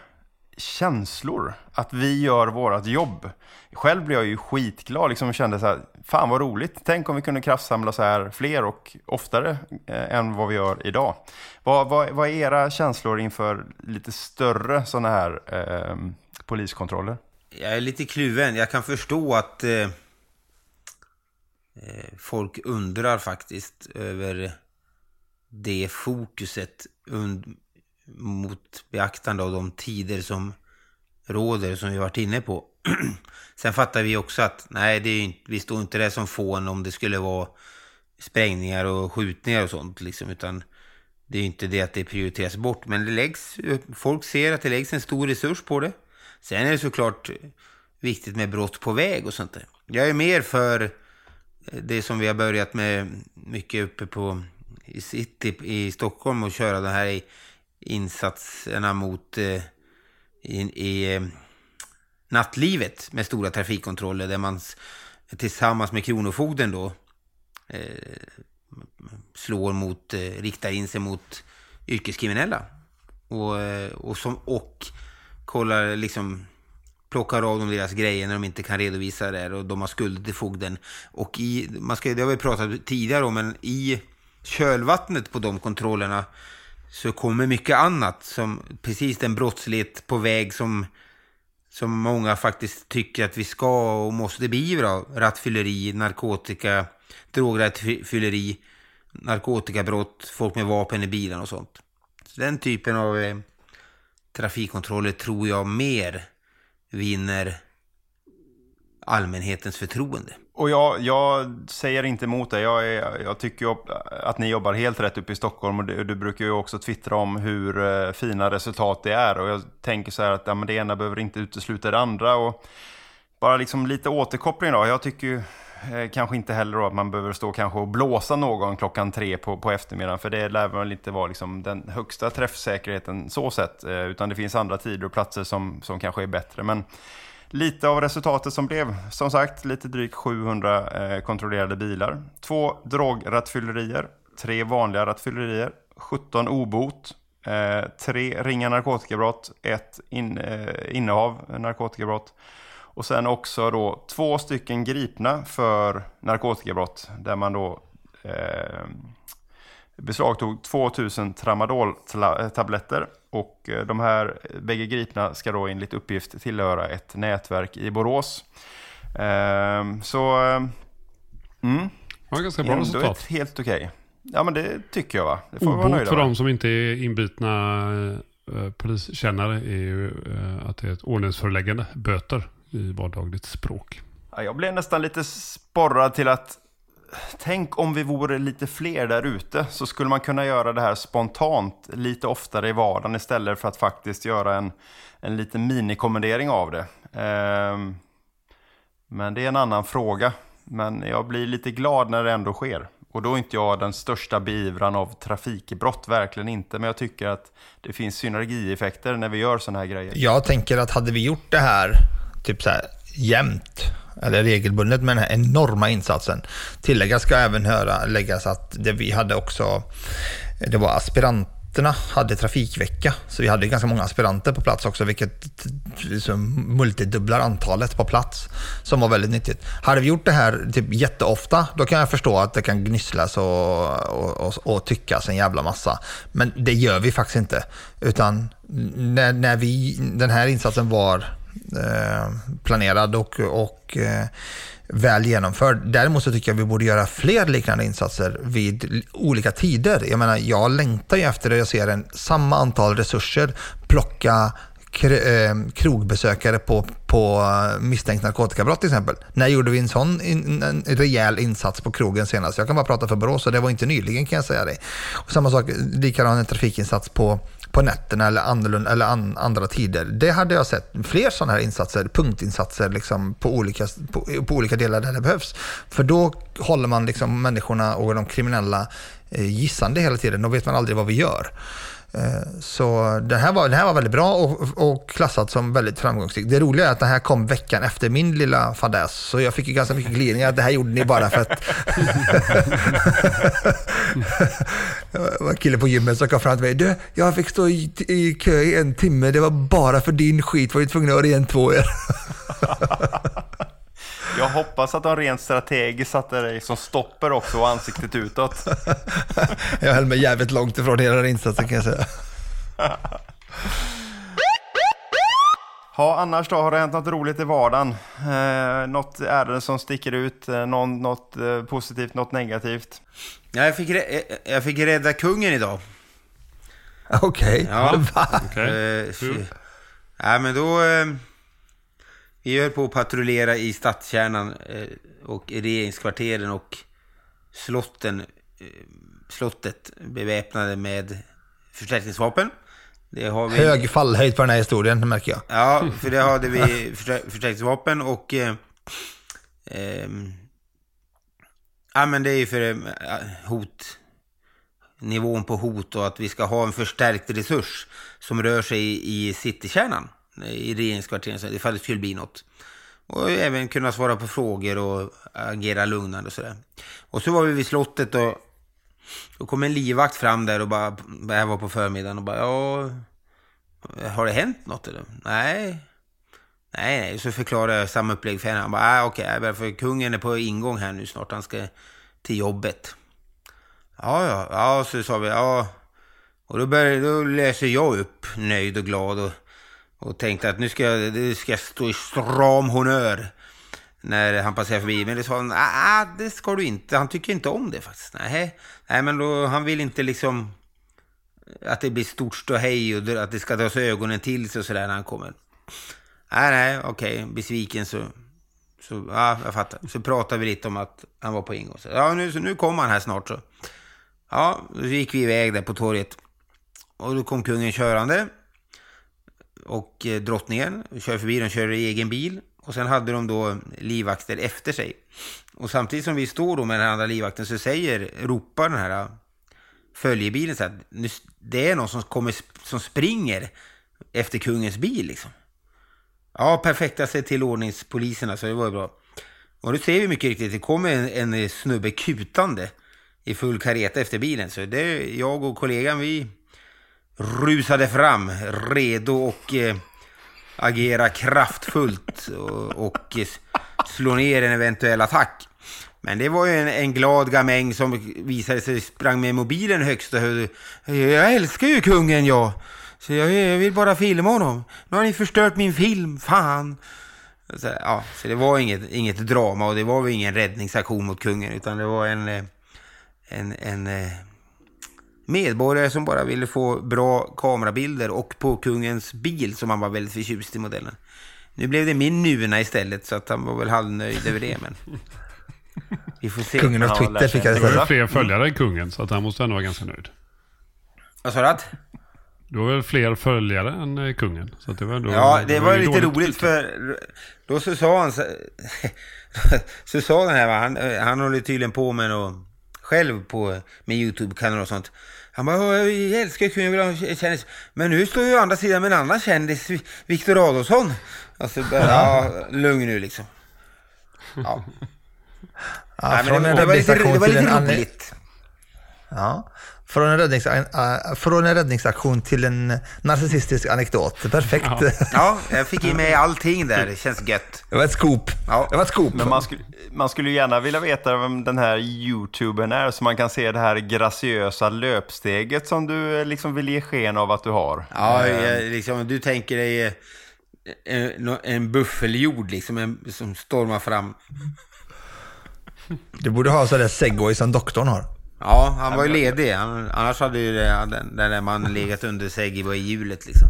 känslor. Att vi gör vårat jobb. Själv blev jag ju skitglad liksom, och kände så här, fan vad roligt. Tänk om vi kunde kraftsamla så här fler och oftare än vad vi gör idag. Vad är era känslor inför lite större sådana här poliskontroller? Jag är lite kluven. Jag kan förstå att folk undrar faktiskt över det fokuset mot beaktande av de tider som råder, som vi varit inne på. Sen fattar vi också att nej, det är inte, vi står inte där som fån om det skulle vara sprängningar och skjutningar och sånt liksom, utan det är inte det att det prioriteras bort, men det läggs, folk ser att det läggs en stor resurs på det. Sen är det såklart viktigt med brott på väg och sånt där. Jag är mer för det som vi har börjat med mycket uppe på city i Stockholm, och köra de här insatserna mot i nattlivet med stora trafikkontroller där man tillsammans med kronofogden då slår mot, riktar in sig mot yrkeskriminella och kollar liksom, plockar av dem deras grejer när de inte kan redovisa det där, och de har skuld till fogden. Och det har vi pratat tidigare om, men i kölvattnet på de kontrollerna så kommer mycket annat, som precis den brottslighet på väg som många faktiskt tycker att vi ska och måste beivra. Rattfylleri, narkotika, drograttfylleri, narkotikabrott, folk med vapen i bilen och sånt. Så den typen av trafikkontroller tror jag mer vinner allmänhetens förtroende. Och jag säger inte emot det. Jag tycker att ni jobbar helt rätt uppe i Stockholm, och du brukar ju också twittra om hur fina resultat det är, och jag tänker så här att ja, men det ena behöver inte utesluta det andra, och bara liksom lite återkoppling då. Jag tycker ju kanske inte heller då att man behöver stå kanske och blåsa någon klockan 3 på eftermiddagen, för det lär väl inte vara liksom den högsta träffsäkerheten så sett, utan det finns andra tider och platser som kanske är bättre. Men lite av resultatet som blev, som sagt, lite drygt 700 kontrollerade bilar, 2 drograttfyllerier, 3 vanliga rattfyllerier, 17 obot, 3 ringa narkotikabrott, 1 innehav narkotikabrott. Och sen också då 2 stycken gripna för narkotikabrott, där man då beslagtog 2000 tramadol-tabletter. Och de här bägge gripna ska då enligt uppgift tillhöra ett nätverk i Borås. Det var ganska bra resultat. Helt okej. Ja, men det tycker jag, va? Det får vara nöjda, för de som inte är inbitna poliskännare är ju att det är ett ordningsföreläggande, böter i vardagligt språk. Ja, jag blev nästan lite sporrad till att tänk om vi vore lite fler där ute, så skulle man kunna göra det här spontant lite oftare i vardagen istället för att faktiskt göra en liten minikommendering av det. Men det är en annan fråga. Men jag blir lite glad när det ändå sker. Och då är inte jag den största beivran av trafikbrott, verkligen inte. Men jag tycker att det finns synergieffekter när vi gör såna här grejer. Jag tänker att hade vi gjort det här typ så här jämnt eller regelbundet med den här enorma insatsen. Tilläggas ska även läggas att det var aspiranterna hade trafikvecka, så vi hade ganska många aspiranter på plats också, vilket liksom multidubblar antalet på plats, som var väldigt nyttigt. Hade vi gjort det här typ jätteofta, då kan jag förstå att det kan gnisslas och tyckas en jävla massa, men det gör vi faktiskt inte, utan när vi, den här insatsen var planerad och väl genomförd. Däremot så tycker jag att vi borde göra fler liknande insatser vid olika tider. Jag menar, jag längtar ju efter det. Jag ser samma antal resurser plocka krogbesökare på misstänkt narkotikabrott till exempel. När gjorde vi en sån en rejäl insats på krogen senast? Jag kan bara prata för Borås, och det var inte nyligen, kan jag säga det. Och samma sak, likadant en trafikinsats på nätterna eller andra tider. Det hade jag sett fler sådana här insatser, punktinsatser liksom på olika delar där det behövs. För då håller man liksom människorna och de kriminella gissande hela tiden. Då vet man aldrig vad vi gör. Så den här var väldigt bra och klassat som väldigt framgångsrik. Det roliga är att den här kom veckan efter min lilla fadäs, så jag fick ju ganska mycket glidningar att det här gjorde ni bara för att jag var en kille på gymmet som kom fram till mig: du, jag fick stå i kö i en timme, det var bara för din skit, var ju tvungen att rentvå er. Jag hoppas att de rent strategiskt satte dig som stopper också och ansiktet utåt. Jag höll mig jävligt långt ifrån hela insatsen, kan jag säga. Ja, annars då, har det hänt något roligt i vardagen? Något ärende som sticker ut? Något positivt, något negativt? Jag fick rädda kungen idag. Okej. Ja. Men då... Vi höll på att patrullera i stadskärnan och i regeringskvarteren och slottet beväpnade med förstärkningsvapen. Det har vi... Hög fallhöjd på den här historien, det märker jag. Ja, för det hade vi förstärkningsvapen och men det är ju för hot, nivån på hot, och att vi ska ha en förstärkt resurs som rör sig i citykärnan. I regeringskvarteren, så ifall det skulle bli något. Och även kunna svara på frågor och agera lugnande och sådär. Och så var vi vid slottet och då kom en livvakt fram där och bara, det här var på förmiddagen, och bara, ja, har det hänt något eller? Nej. Så förklarade jag samma upplägg för henne. Han bara, okej, för kungen är på ingång här nu snart, han ska till jobbet. Ja, så sa vi, ja. Och då läser jag upp nöjd och glad och tänkte att nu ska jag stå i stram honör när han passerar förbi. Men det sa han, det ska du inte. Han tycker inte om det faktiskt. Nej, men då, han vill inte liksom att det blir stort ståhej och att det ska dras ögonen till sig och sådär när han kommer. Nej, okej. Besviken så Så, ja, jag fattar. Så pratade vi lite om att han var på ingång. Ja, nu kommer han här snart så. Ja, då gick vi iväg där på torget. Och då kom kungen körande. Och drottningen. Och kör förbi, de kör i egen bil. Och sen hade de då livvakter efter sig. Och samtidigt som vi står då med den andra livvakten så ropar den här följebilen så att det är någon som springer efter kungens bil liksom. Ja, perfekta sig till ordningspoliserna, så det var ju bra. Och nu ser vi mycket riktigt, det kommer en snubbe kutande i full kareta efter bilen. Så det, jag och kollegan, vi rusade fram, redo och agera kraftfullt och slå ner en eventuell attack. Men det var ju en glad gamäng som visade sig sprang med mobilen högst och högst. Jag älskar ju kungen, jag. Så jag vill bara filma honom. Nu har ni förstört min film, fan. Så, ja, så det var inget drama och det var väl ingen räddningsaktion mot kungen, utan det var en medborgare som bara ville få bra kamerabilder och på kungens bil som han var väldigt förtjust i modellen. Nu blev det min nuna istället, så att han var väl halvnöjd över det, men vi får se. Kungen av Twitter fick jag säga. Fler följare än kungen, så att han måste ändå vara ganska nöjd. Vad sa du? Du har väl fler följare än kungen. Så det var ändå, ja, det var lite roligt för då så sa han så sa den här, han håller tydligen på med något själv med YouTube-kanal och sånt. Han bara, jag älskar kungen, vill ha en kändis. Men nu står ju å andra sidan med en annan kändis, Viktor Adolfsson. Alltså, ja, lugn nu liksom. Ja. Ja, från en räddningsaktion till en annan. Ja, från en räddningsaktion till en narcissistisk anekdot. Perfekt. Ja, jag fick i mig allting där. Det känns gött. Det var ett scoop. Ja. Det var ett scoop. Men man skulle gärna vilja veta vem den här YouTubern är, så man kan se det här graciösa löpsteget som du liksom vill ge sken av att du har. Ja, liksom, du tänker dig en buffeljord liksom, som stormar fram. Du borde ha sådär segway som doktorn har. Ja, han var ju ledig. Annars hade ju den där mannen legat under segway i hjulet liksom.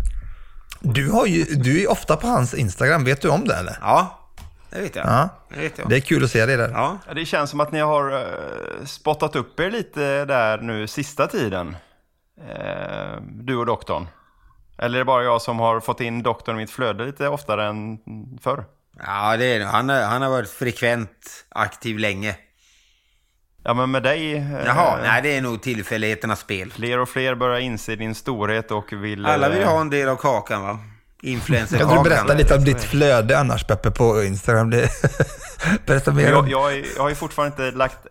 Du är ofta på hans Instagram. Vet du om det eller? Ja, det vet jag. Ja. Det vet jag. Det är kul att se det där. Ja. Det känns som att ni har spottat upp er lite där nu sista tiden. Du och doktorn. Eller är det bara jag som har fått in doktorn i mitt flöde lite oftare än förr? Ja, det är det. Han har varit frekvent aktiv länge. Ja, men med dig... Jaha, nej, det är nog tillfälligheternas spel. Fler och fler börjar inse din storhet och vill... Alla vill ha en del av kakan, va? Influencer-kakan. Kan du berätta lite om ditt flöde annars, Peppe, på Instagram? Berätta mer. Jag har ju fortfarande inte lagt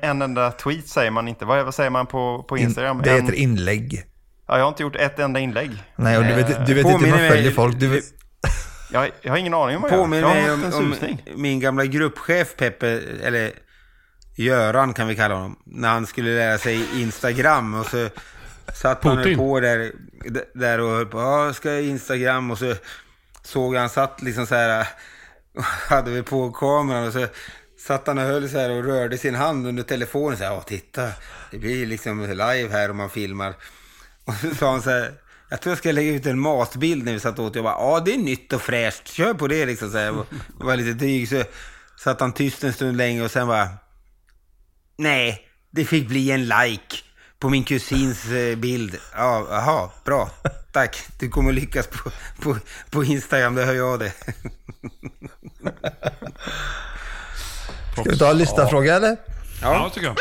en enda tweet, säger man inte. Vad säger man på Instagram? Det heter inlägg. Ja, jag har inte gjort ett enda inlägg. Nej, och du vet inte hur man följer folk. Jag har ingen aning om vad jag gör. Påminner mig om min gamla gruppchef, Peppe, eller... Göran kan vi kalla honom, när han skulle lära sig Instagram och så satt han på där och höll på, ska jag Instagram, och så såg han satt liksom så här, hade vi på kameran och så satt han och höll så här och rörde sin hand under telefonen så här, titta, det blir liksom live här om man filmar, och så sa han så här, jag tror jag ska lägga ut en matbild när vi satt åt, jag bara, det är nytt och fräscht, kör på det liksom så här, och var lite dryg, så satt han tyst en stund länge och sen bara, nej, det fick bli en like på min kusins bild. Ja, aha, bra. Tack. Du kommer lyckas på Instagram, det hör jag det. Ska vi ta en lyssnarfråga eller? Ja, tycker jag.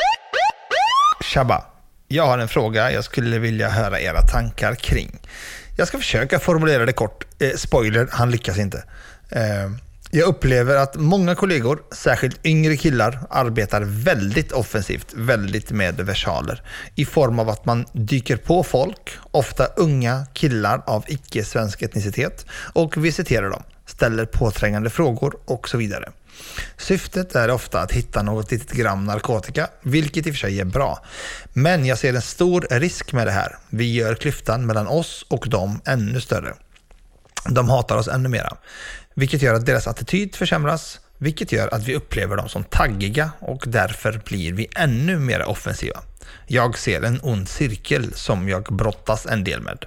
Shabba, jag har en fråga jag skulle vilja höra era tankar kring. Jag ska försöka formulera det kort. Spoiler, han lyckas inte. Jag upplever att många kollegor, särskilt yngre killar, arbetar väldigt offensivt, väldigt med versaler. I form av att man dyker på folk, ofta unga killar av icke-svensk etnicitet, och visiterar dem, ställer påträngande frågor och så vidare. Syftet är ofta att hitta något litet gram narkotika, vilket i och för sig är bra. Men jag ser en stor risk med det här. Vi gör klyftan mellan oss och dem ännu större. De hatar oss ännu mera. Vilket gör att deras attityd försämras, vilket gör att vi upplever dem som taggiga och därför blir vi ännu mer offensiva. Jag ser en ond cirkel som jag brottas en del med.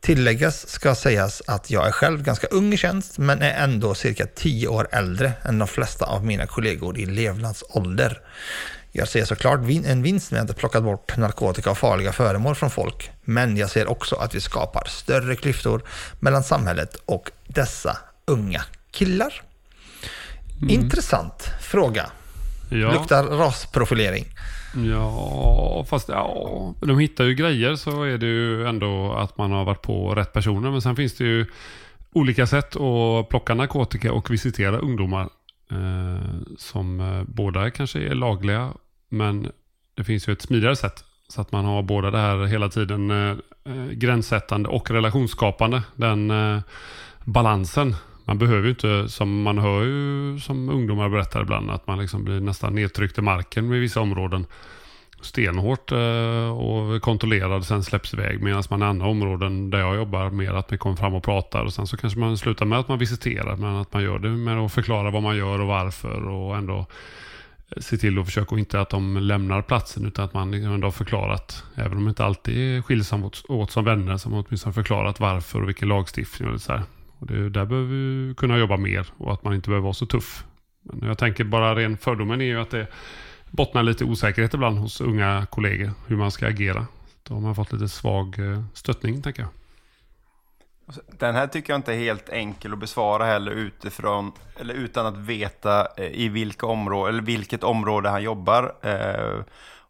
Tilläggas ska sägas att jag är själv ganska ung i tjänst, men är ändå cirka 10 år äldre än de flesta av mina kollegor i levnadsålder. Jag ser såklart en vinst med att plocka bort narkotika och farliga föremål från folk, men jag ser också att vi skapar större klyftor mellan samhället och dessa unga killar. Mm. Intressant fråga. Ja. Luktar rasprofilering. Ja, fast ja, de hittar ju grejer, så är det ju ändå att man har varit på rätt personer. Men sen finns det ju olika sätt att plocka narkotika och visitera ungdomar som båda kanske är lagliga. Men det finns ju ett smidigare sätt, så att man har båda det här hela tiden gränssättande och relationsskapande. Den balansen. Man behöver ju inte, som man hör ju som ungdomar berättar ibland, att man liksom blir nästan nedtryckt i marken i vissa områden. Stenhårt och kontrollerad, sen släpps iväg. Medan man i andra områden där jag jobbar mer att vi kommer fram och pratar. Och sen så kanske man slutar med att man visiterar, men att man gör det med att förklara vad man gör och varför. Och ändå se till att försöka inte att de lämnar platsen, utan att man ändå har förklarat. Även om det inte alltid skiljs åt som vänner, så har man åtminstone förklarat varför och vilken lagstiftning och så här. Och det, där behöver vi kunna jobba mer, och att man inte behöver vara så tuff. Men jag tänker bara ren fördomen är ju att det bottnar lite osäkerhet ibland hos unga kollegor hur man ska agera. Då har man fått lite svag stöttning, tänker jag. Den här tycker jag inte är helt enkel att besvara heller, utifrån eller utan att veta i vilka områden eller vilket område han jobbar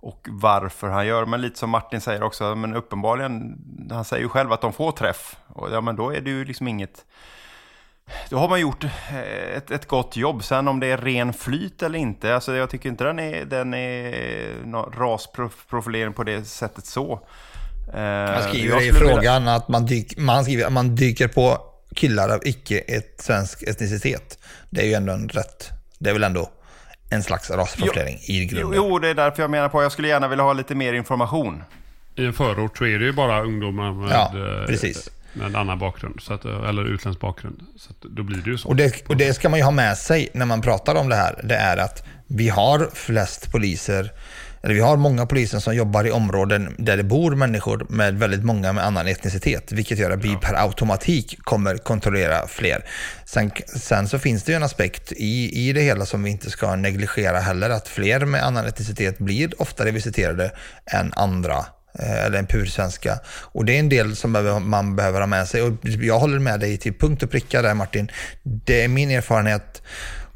och varför han gör. Men lite som Martin säger också, men uppenbarligen, han säger ju själv att de får träff. Och ja, men då är det ju liksom inget... Då har man gjort ett gott jobb. Sen om det är ren flyt eller inte, alltså jag tycker inte den är någon rasprofilering på det sättet så. Man skriver i frågan vilja... att man dyker på killar av icke ett svensk etnicitet. Det är ju ändå en rätt... Det är väl ändå... en slags rasprofilering i grunden. Jo, det är därför jag menar på. Jag skulle gärna vilja ha lite mer information. I en förort så är det ju bara ungdomar med, ja, med en annan bakgrund, så att, eller utländsk bakgrund. Så att, då blir det ju så. Och det ska man ju ha med sig när man pratar om det här. Det är att vi har flest poliser, eller vi har många poliser som jobbar i områden där det bor människor med väldigt många med annan etnicitet, vilket gör att vi per automatik kommer kontrollera fler. Sen så finns det ju en aspekt i det hela som vi inte ska negligera heller, att fler med annan etnicitet blir oftare visiterade än andra eller en pursvenska, och det är en del som man behöver ha med sig, och jag håller med dig till punkt och pricka där, Martin. Det är min erfarenhet.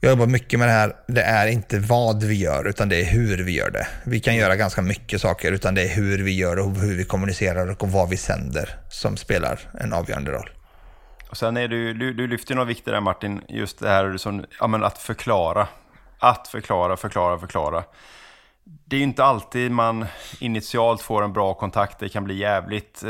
Jag jobbar mycket med det här. Det är inte vad vi gör, utan det är hur vi gör det. Vi kan göra ganska mycket saker, utan det är hur vi gör och hur vi kommunicerar och vad vi sänder som spelar en avgörande roll. Och sen är du lyfter något viktigt där, Martin, just det här som, ja, men att förklara. Att förklara. Det är ju inte alltid man initialt får en bra kontakt. Det kan bli jävligt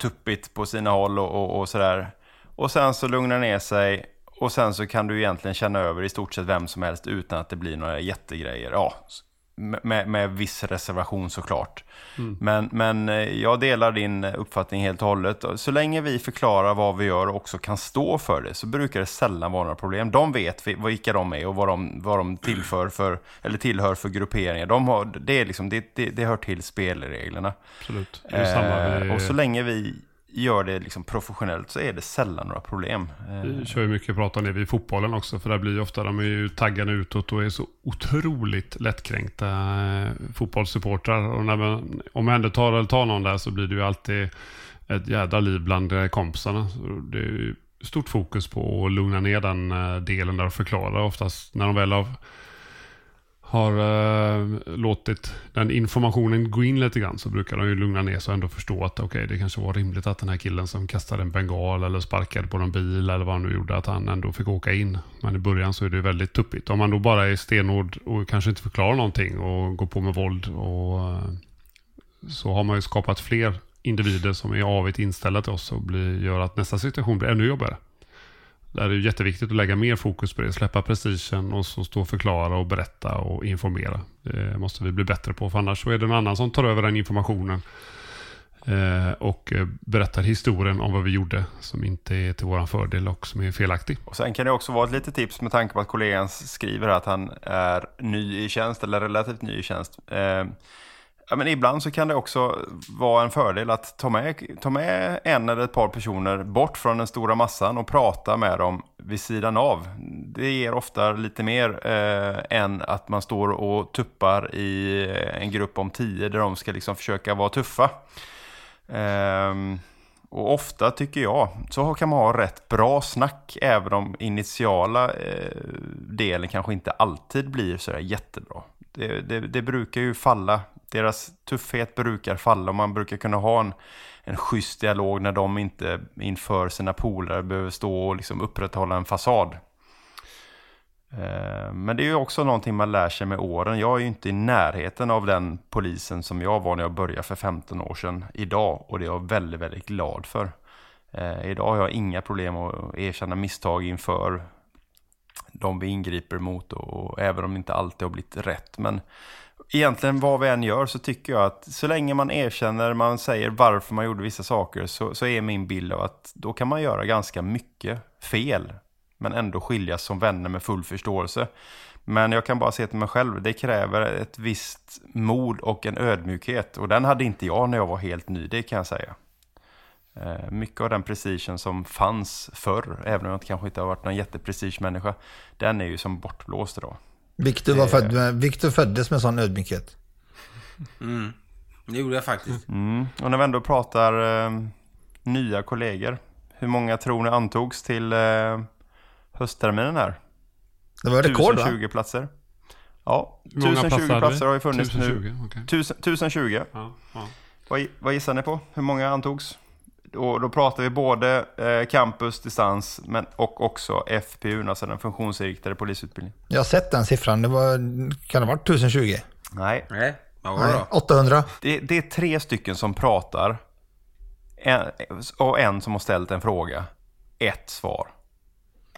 tuppigt på sina håll och sådär. Och sen så lugnar ner sig. Och sen så kan du egentligen känna över i stort sett vem som helst utan att det blir några jättegrejer. Ja, med viss reservation såklart. Mm. Men jag delar din uppfattning helt och hållet. Så länge vi förklarar vad vi gör och också kan stå för det, så brukar det sällan vara några problem. De vet vilka de är och vad de tillhör för grupperingar. Det hör till spelreglerna. Absolut. Det är samma med... Och så länge vi gör det liksom professionellt, så är det sällan några problem. Vi kör ju mycket prat om det vid fotbollen också, för där blir ju ofta de är ju taggade utåt och är så otroligt lättkränkta fotbollssupportrar, och när man, om man ändå tar någon där, så blir det ju alltid ett jädra liv bland kompisarna. Det är ju stort fokus på att lugna ner den delen där och förklara. Oftast när de väl har låtit den informationen gå in lite grann, så brukar de ju lugna ner sig och ändå förstå att okej, det kanske var rimligt att den här killen som kastade en bengal eller sparkade på någon bil eller vad han nu gjorde, att han ändå fick åka in. Men i början så är det väldigt tuppigt. Om man då bara är stenhård och kanske inte förklarar någonting och går på med våld, och så har man ju skapat fler individer som är avigt inställda till oss och gör att nästa situation blir ännu jobbigare. Där är det jätteviktigt att lägga mer fokus på det. Släppa prestigen och så stå och förklara och berätta och informera. Det måste vi bli bättre på, för annars så är det någon annan som tar över den informationen och berättar historien om vad vi gjorde som inte är till våran fördel och som är felaktig. Och sen kan det också vara ett litet tips med tanke på att kollegan skriver att han är ny i tjänst eller relativt ny i tjänst. Ja, men ibland så kan det också vara en fördel att ta med en eller ett par personer bort från den stora massan och prata med dem vid sidan av. Det ger ofta lite mer än att man står och tuppar i en grupp om 10 där de ska liksom försöka vara tuffa. Och ofta tycker jag så kan man ha rätt bra snack, även om initiala delen kanske inte alltid blir så där jättebra. Det brukar ju falla. Deras tuffhet brukar falla och man brukar kunna ha en schysst dialog när de inte inför sina polare behöver stå och liksom upprätthålla en fasad. Men det är ju också någonting man lär sig med åren. Jag är ju inte i närheten av den polisen som jag var när jag började för 15 år sedan idag, och det är jag väldigt, väldigt glad för. Idag har jag inga problem att erkänna misstag inför de vi ingriper mot, och även om det inte alltid har blivit rätt, men egentligen vad vi än gör så tycker jag att så länge man erkänner, man säger varför man gjorde vissa saker, så är min bild av att då kan man göra ganska mycket fel men ändå skiljas som vänner med full förståelse. Men jag kan bara se till mig själv, det kräver ett visst mod och en ödmjukhet, och den hade inte jag när jag var helt ny, det kan jag säga. Mycket av den precision som fanns förr, även om jag kanske inte har varit någon jätteprestige-människa, den är ju som bortblåst idag. Victor föddes med sån ödmjukhet. Mm. Det gjorde jag faktiskt. Mm. Och när vi ändå pratar nya kollegor, hur många tror ni antogs till höstterminen här? Det var rekord, 1020 platser. Ja, 1020 platser har ju funnits 1020, nu. Okay. 1020. Ja. Vad gissar ni på? Hur många antogs? Och då pratar vi både campus, distans, men och också FPU, alltså den funktionsinriktade polisutbildningen. Jag har sett den siffran, kan det vara 1020? Nej. Nej, 800. Det är 3 stycken som pratar och en som har ställt en fråga. 1 svar.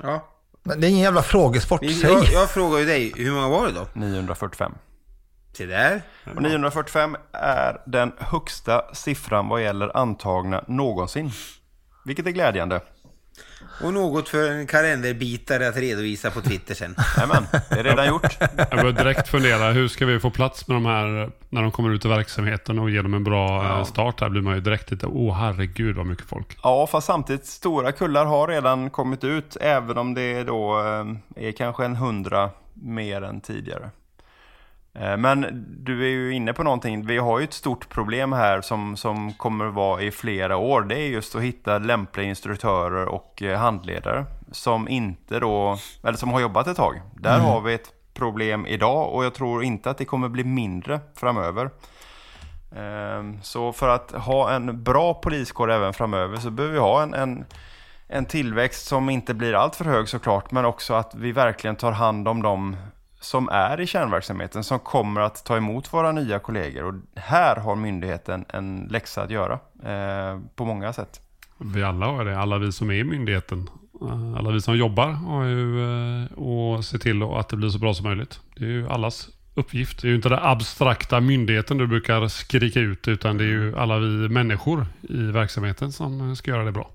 Ja. Men det är ingen jävla frågesport. Jag frågar ju dig, hur många var det då? 945. Där. Och 945 är den högsta siffran vad gäller antagna någonsin, vilket är glädjande. Och något för en kalenderbitare att redovisa på Twitter sen. Nämen, det är redan gjort. Jag började direkt fundera, hur ska vi få plats med de här när de kommer ut i verksamheten och ger dem en bra start? Här blir man ju direkt lite, herregud vad mycket folk. Ja, fast samtidigt, stora kullar har redan kommit ut, även om det då är kanske 100 mer än tidigare. Men du är ju inne på någonting. Vi har ju ett stort problem här som kommer vara i flera år. Det är just att hitta lämpliga instruktörer och handledare som inte då, eller som har jobbat ett tag. Där har vi ett problem idag, och jag tror inte att det kommer bli mindre framöver. Så för att ha en bra poliskår även framöver så behöver vi ha en tillväxt som inte blir allt för hög såklart, men också att vi verkligen tar hand om dem som är i kärnverksamheten, som kommer att ta emot våra nya kollegor. Och här har myndigheten en läxa att göra på många sätt. Vi alla har det. Alla vi som är i myndigheten. Alla vi som jobbar har ju att se till att det blir så bra som möjligt. Det är ju allas uppgift. Det är ju inte den abstrakta myndigheten du brukar skrika ut, utan det är ju alla vi människor i verksamheten som ska göra det bra.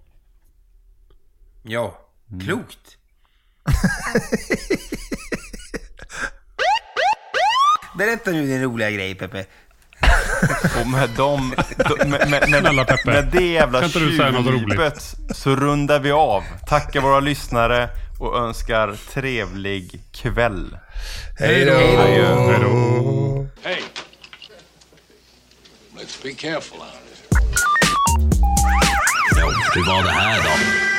Ja, klokt! Berätta nu din roliga grej, Peppe. Och med det jävla tjuvnypet så rundar vi av. Tackar våra lyssnare och önskar trevlig kväll. Hej då! Hej! Let's be careful out here. Ja, det var det här då.